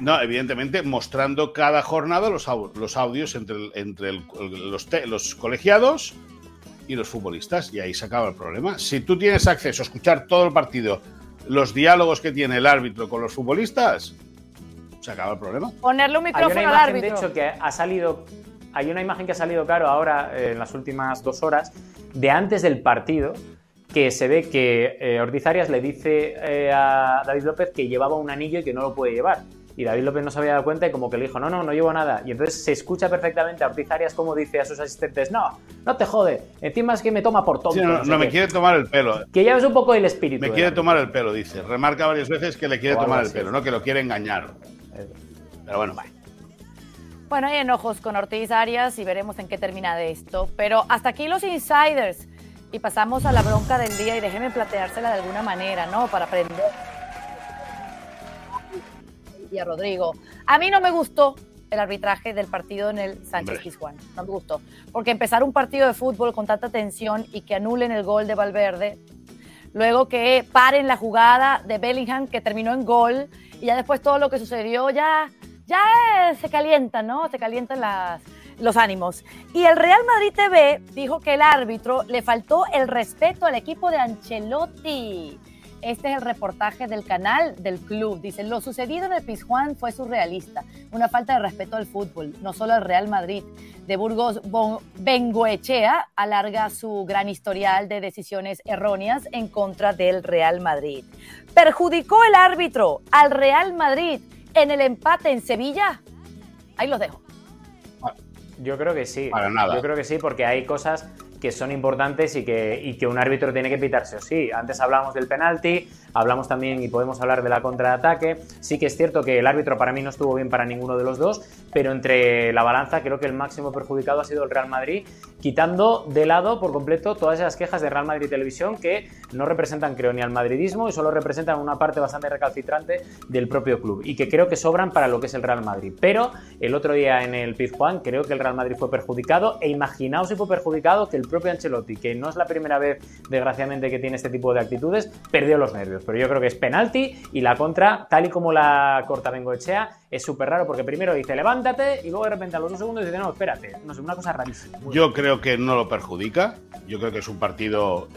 No, evidentemente, mostrando cada jornada los audios entre los colegiados y los futbolistas, y ahí se acaba el problema. Si tú tienes acceso a escuchar todo el partido, los diálogos que tiene el árbitro con los futbolistas, se acaba el problema. Ponerle un micrófono al árbitro. De hecho, que ha salido... Hay una imagen que ha salido, claro, ahora en las últimas 2 horas, de antes del partido, que se ve que Ortiz Arias le dice a David López que llevaba un anillo y que no lo puede llevar. Y David López no se había dado cuenta y como que le dijo, no llevo nada. Y entonces se escucha perfectamente a Ortiz Arias como dice a sus asistentes, no te jode, encima es que me toma por tonto. Sí, no me quiere tomar el pelo. Que ya es un poco el espíritu. Me quiere tomar el pelo, dice. Remarca varias veces que le quiere tomar el pelo, no que lo quiere engañar. Pero bueno, vale. Bueno, hay enojos con Ortiz Arias y veremos en qué termina de esto. Pero hasta aquí los insiders. Y pasamos a la bronca del día y déjenme planteársela de alguna manera, ¿no? Para aprender. Y a Rodrigo. A mí no me gustó el arbitraje del partido en el Sánchez Pizjuán. No me gustó. Porque empezar un partido de fútbol con tanta tensión y que anulen el gol de Valverde. Luego que paren la jugada de Bellingham que terminó en gol. Y ya después todo lo que sucedió ya se calientan, ¿no? Se calientan los ánimos. Y el Real Madrid TV dijo que el árbitro le faltó el respeto al equipo de Ancelotti. Este es el reportaje del canal del club. Dice, lo sucedido en el Pizjuán fue surrealista. Una falta de respeto al fútbol, no solo al Real Madrid. De Burgos Bengoetxea alarga su gran historial de decisiones erróneas en contra del Real Madrid. ¿Perjudicó el árbitro al Real Madrid en el empate en Sevilla? Ahí los dejo. Yo creo que sí. Para nada. Yo creo que sí, porque hay cosas que son importantes y que un árbitro tiene que pitarse o sí. Antes hablábamos del penalti, hablamos también y podemos hablar de la contraataque. Sí que es cierto que el árbitro para mí no estuvo bien para ninguno de los dos, pero entre la balanza creo que el máximo perjudicado ha sido el Real Madrid, quitando de lado por completo todas esas quejas de Real Madrid Televisión que no representan, creo, ni al madridismo y solo representan una parte bastante recalcitrante del propio club y que creo que sobran para lo que es el Real Madrid. Pero el otro día en el Pizjuán creo que el Real Madrid fue perjudicado e imaginaos si fue perjudicado que el propio Ancelotti, que no es la primera vez desgraciadamente que tiene este tipo de actitudes, perdió los nervios. Pero yo creo que es penalti y la contra, tal y como la corta Bengoetxea, es súper raro porque primero dice levántate y luego de repente a los 2 segundos dice no, espérate, no sé, una cosa rarísima. Yo creo que no lo perjudica, yo creo que es un partido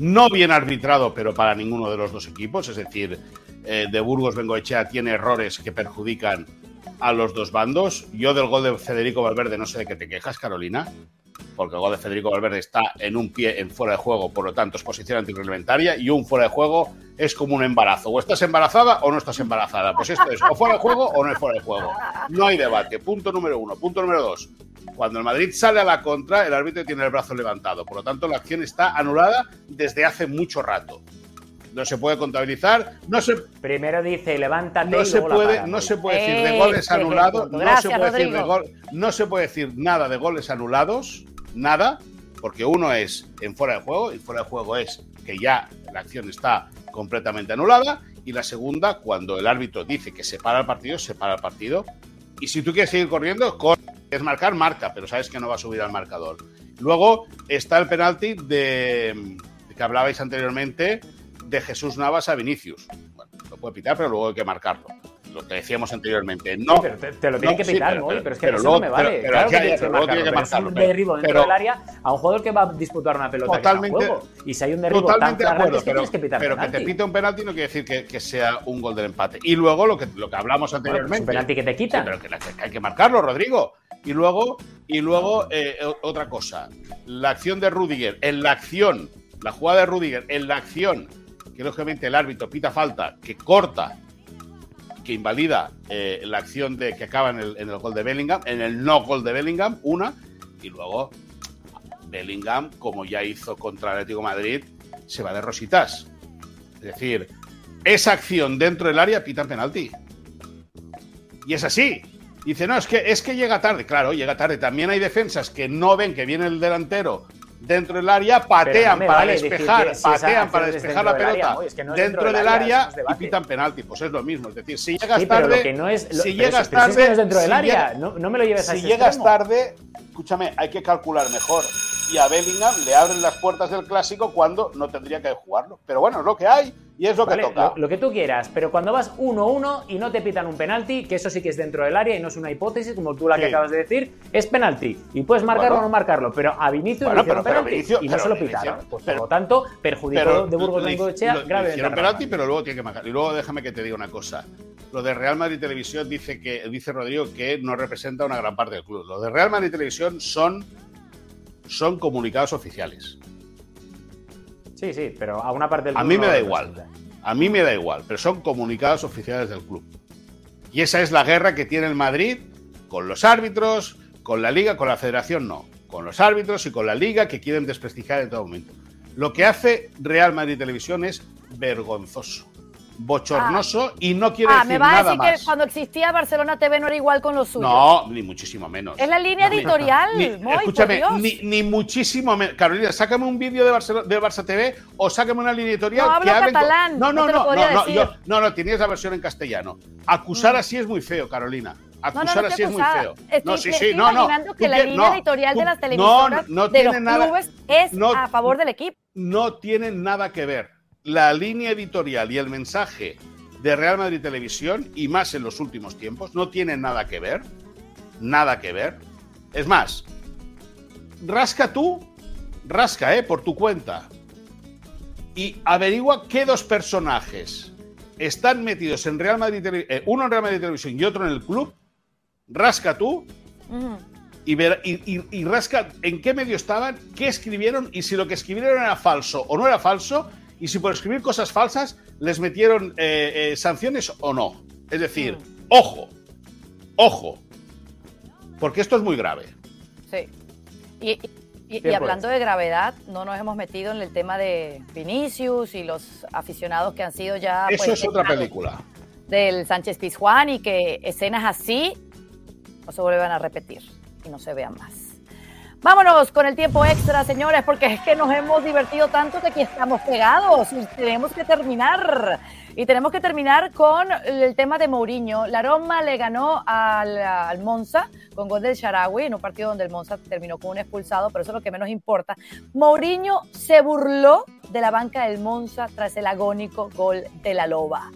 no bien arbitrado pero para ninguno de los dos equipos, es decir, De Burgos Bengoetxea tiene errores que perjudican a los dos bandos. Yo del gol de Federico Valverde no sé de qué te quejas, Carolina, porque el gol de Federico Valverde está en un pie en fuera de juego, por lo tanto es posición antirreglamentaria y un fuera de juego es como un embarazo, o estás embarazada o no estás embarazada, pues esto es o fuera de juego o no es fuera de juego, no hay debate, punto número 1, punto número 2, cuando el Madrid sale a la contra, el árbitro tiene el brazo levantado, por lo tanto la acción está anulada desde hace mucho rato. No se puede contabilizar. Primero dice, levántate. No se puede decir de goles anulados. No se puede decir nada de goles anulados. Nada. Porque uno es en fuera de juego. Y fuera de juego es que ya la acción está completamente anulada. Y la segunda, cuando el árbitro dice que se para el partido, se para el partido. Y si tú quieres seguir corriendo, es marcar, marca. Pero sabes que no va a subir al marcador. Luego está el penalti de que hablabais anteriormente, de Jesús Navas a Vinicius. Bueno, lo puede pitar, pero luego hay que marcarlo. lo que decíamos anteriormente. No, pero te lo tienen que pitar, ¿no? Pero es que eso no me vale. Claro que tiene que marcarlo. Un derribo dentro del área a un jugador que va a disputar una pelota. Totalmente. Y si hay un derribo tan claro, es que tienes que pitar. Pero que te pite un penalti no quiere decir que sea un gol del empate. Y luego lo que hablamos anteriormente. Un penalti que te quitan. Pero que hay que marcarlo, Rodrigo. Y luego, otra cosa. La acción de Rudiger. La jugada de Rudiger en la acción, que lógicamente el árbitro pita falta, que corta, que invalida la acción de que acaba en el gol de Bellingham, en el no gol de Bellingham, y luego Bellingham, como ya hizo contra el Atlético de Madrid, se va de rositas. Es decir, esa acción dentro del área pita penalti. Y es así. Dice, no, es que llega tarde. Claro, llega tarde. También hay defensas que no ven que viene el delantero dentro del área, patean para despejar la pelota dentro del área y pitan penalti. Pues es lo mismo. Es decir, si llegas tarde, si llegas tarde dentro del área, no me lo lleves a ese extremo. Si llegas tarde, escúchame, hay que calcular mejor. Y a Bellingham le abren las puertas del Clásico cuando no tendría que jugarlo. Pero bueno, es lo que hay y es lo que toca. Lo que tú quieras, pero cuando vas 1-1 y no te pitan un penalti, que eso sí que es dentro del área y no es una hipótesis, como tú la que acabas de decir, es penalti. Y puedes marcarlo o no marcarlo, pero a Vinicius le hicieron penalti y no se lo pitaron. Pues, por lo tanto, perjudicó De Burgos Bengoetxea gravemente. Le hicieron penalti, pero luego tiene que marcar. Y luego déjame que te diga una cosa. Lo de Real Madrid Televisión dice Rodrigo que no representa una gran parte del club. Lo de Real Madrid Televisión son comunicados oficiales. Sí, pero a una parte del club. A mí me da igual. A mí me da igual, pero son comunicados oficiales del club. Y esa es la guerra que tiene el Madrid con los árbitros, con la Liga, con la Federación no. Con los árbitros y con la Liga que quieren desprestigiar en todo momento. Lo que hace Real Madrid Televisión es vergonzoso, bochornoso y no quiere decir nada más. Me va a decir que cuando existía Barcelona TV no era igual con los suyos. No, ni muchísimo menos. Es la línea editorial, escúchame, ni muchísimo menos. Carolina, sácame un vídeo de Barça TV o sácame una línea editorial. No hablo catalán. No, tenías la versión en castellano. Acusar así es muy feo, Carolina. Acusar así es muy feo. Estoy imaginando que la línea editorial de las televisoras de los clubes es a favor del equipo. No tienen nada que ver. La línea editorial y el mensaje de Real Madrid Televisión, y más en los últimos tiempos, no tienen nada que ver. Nada que ver. Es más, rasca por tu cuenta y averigua qué dos personajes están metidos en Real Madrid uno en Real Madrid Televisión y otro en el club. Rasca tú y rasca en qué medio estaban, qué escribieron y si lo que escribieron era falso o no era falso. Y si por escribir cosas falsas les metieron sanciones o no. Es decir, ojo, porque esto es muy grave. Sí. Y hablando de gravedad, no nos hemos metido en el tema de Vinicius y los aficionados que han sido ya... Eso es otra película. Del Sánchez Pizjuán y que escenas así no se vuelvan a repetir y no se vean más. Vámonos con el tiempo extra, señores, porque es que nos hemos divertido tanto que aquí estamos pegados y tenemos que terminar. Y tenemos que terminar con el tema de Mourinho. La Roma le ganó al Monza con gol del Shaarawy en un partido donde el Monza terminó con un expulsado, pero eso es lo que menos importa. Mourinho se burló de la banca del Monza tras el agónico gol de la Loba.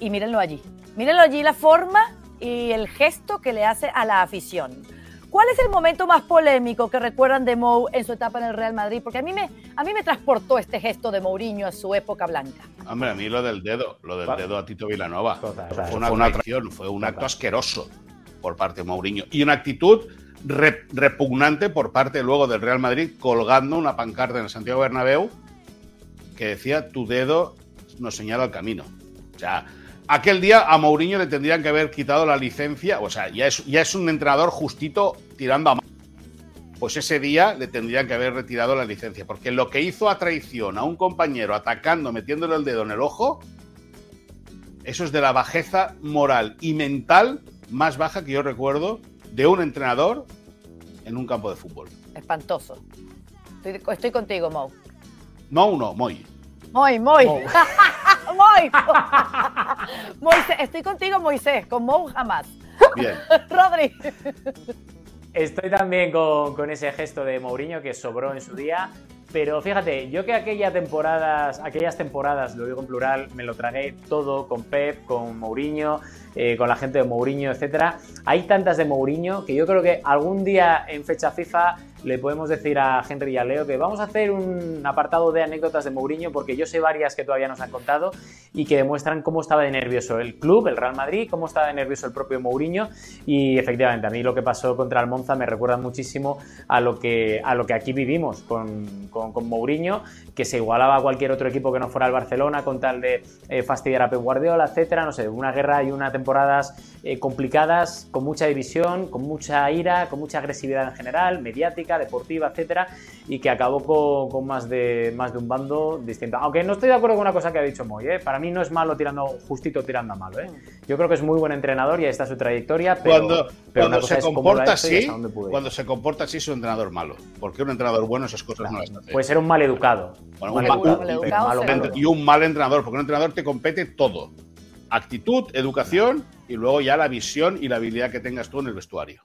Y mírenlo allí la forma y el gesto que le hace a la afición. ¿Cuál es el momento más polémico que recuerdan de Mou en su etapa en el Real Madrid? Porque a mí me transportó este gesto de Mourinho a su época blanca. Hombre, a mí lo del dedo a Tito Vilanova. Total. Fue una traición, fue un acto asqueroso por parte de Mourinho. Y una actitud repugnante por parte luego del Real Madrid, colgando una pancarta en el Santiago Bernabéu que decía, tu dedo nos señala el camino. O sea... Aquel día a Mourinho le tendrían que haber quitado la licencia, o sea, ya es un entrenador justito tirando a mano. Pues ese día le tendrían que haber retirado la licencia, porque lo que hizo a traición a un compañero atacando, metiéndole el dedo en el ojo, eso es de la bajeza moral y mental más baja que yo recuerdo de un entrenador en un campo de fútbol. Espantoso. Estoy contigo, Mou. Moi. Moisés, estoy contigo, Moisés, con Mou jamás. Bien. Rodri. Estoy también con ese gesto de Mourinho que sobró en su día. Pero fíjate, yo que aquellas temporadas, lo digo en plural, me lo tragué todo con Pep, con Mourinho, con la gente de Mourinho, etcétera. Hay tantas de Mourinho que yo creo que algún día en fecha FIFA le podemos decir a Henry y a Leo que vamos a hacer un apartado de anécdotas de Mourinho, porque yo sé varias que todavía nos han contado y que demuestran cómo estaba de nervioso el club, el Real Madrid, cómo estaba de nervioso el propio Mourinho. Y efectivamente, a mí lo que pasó contra el Monza me recuerda muchísimo a lo que aquí vivimos con Mourinho, que se igualaba a cualquier otro equipo que no fuera el Barcelona con tal de fastidiar a Pep Guardiola, etcétera. No sé, una guerra y una temporadas complicadas, con mucha división, con mucha ira, con mucha agresividad en general, mediática, deportiva, etcétera, y que acabó con más de un bando distinto. Aunque no estoy de acuerdo con una cosa que ha dicho Moy, para mí no es malo tirando a malo. Yo creo que es muy buen entrenador y ahí está su trayectoria, pero cuando se comporta así es un entrenador malo, porque un entrenador bueno esas cosas no las hace. Puede ser un mal educado. Bueno, y un mal entrenador, porque un entrenador te compete todo. Actitud, educación y luego ya la visión y la habilidad que tengas tú en el vestuario.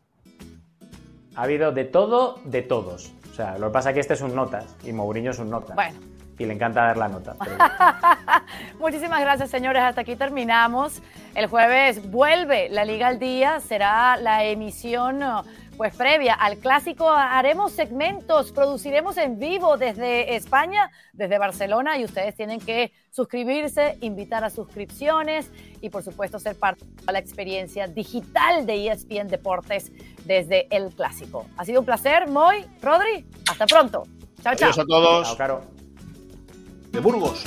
Ha habido de todo, de todos. O sea, lo que pasa es que este es un notas y Mourinho es un nota. Bueno. Y le encanta dar la nota. Pero... Muchísimas gracias, señores. Hasta aquí terminamos. El jueves vuelve la Liga al Día. Será la emisión pues previa al Clásico. Haremos segmentos, produciremos en vivo desde España, desde Barcelona, y ustedes tienen que suscribirse, invitar a suscripciones y, por supuesto, ser parte de la experiencia digital de ESPN Deportes desde el Clásico. Ha sido un placer, Moy, Rodri, hasta pronto. Chao, chao. Adiós a todos. Chao, Caro. De Burgos.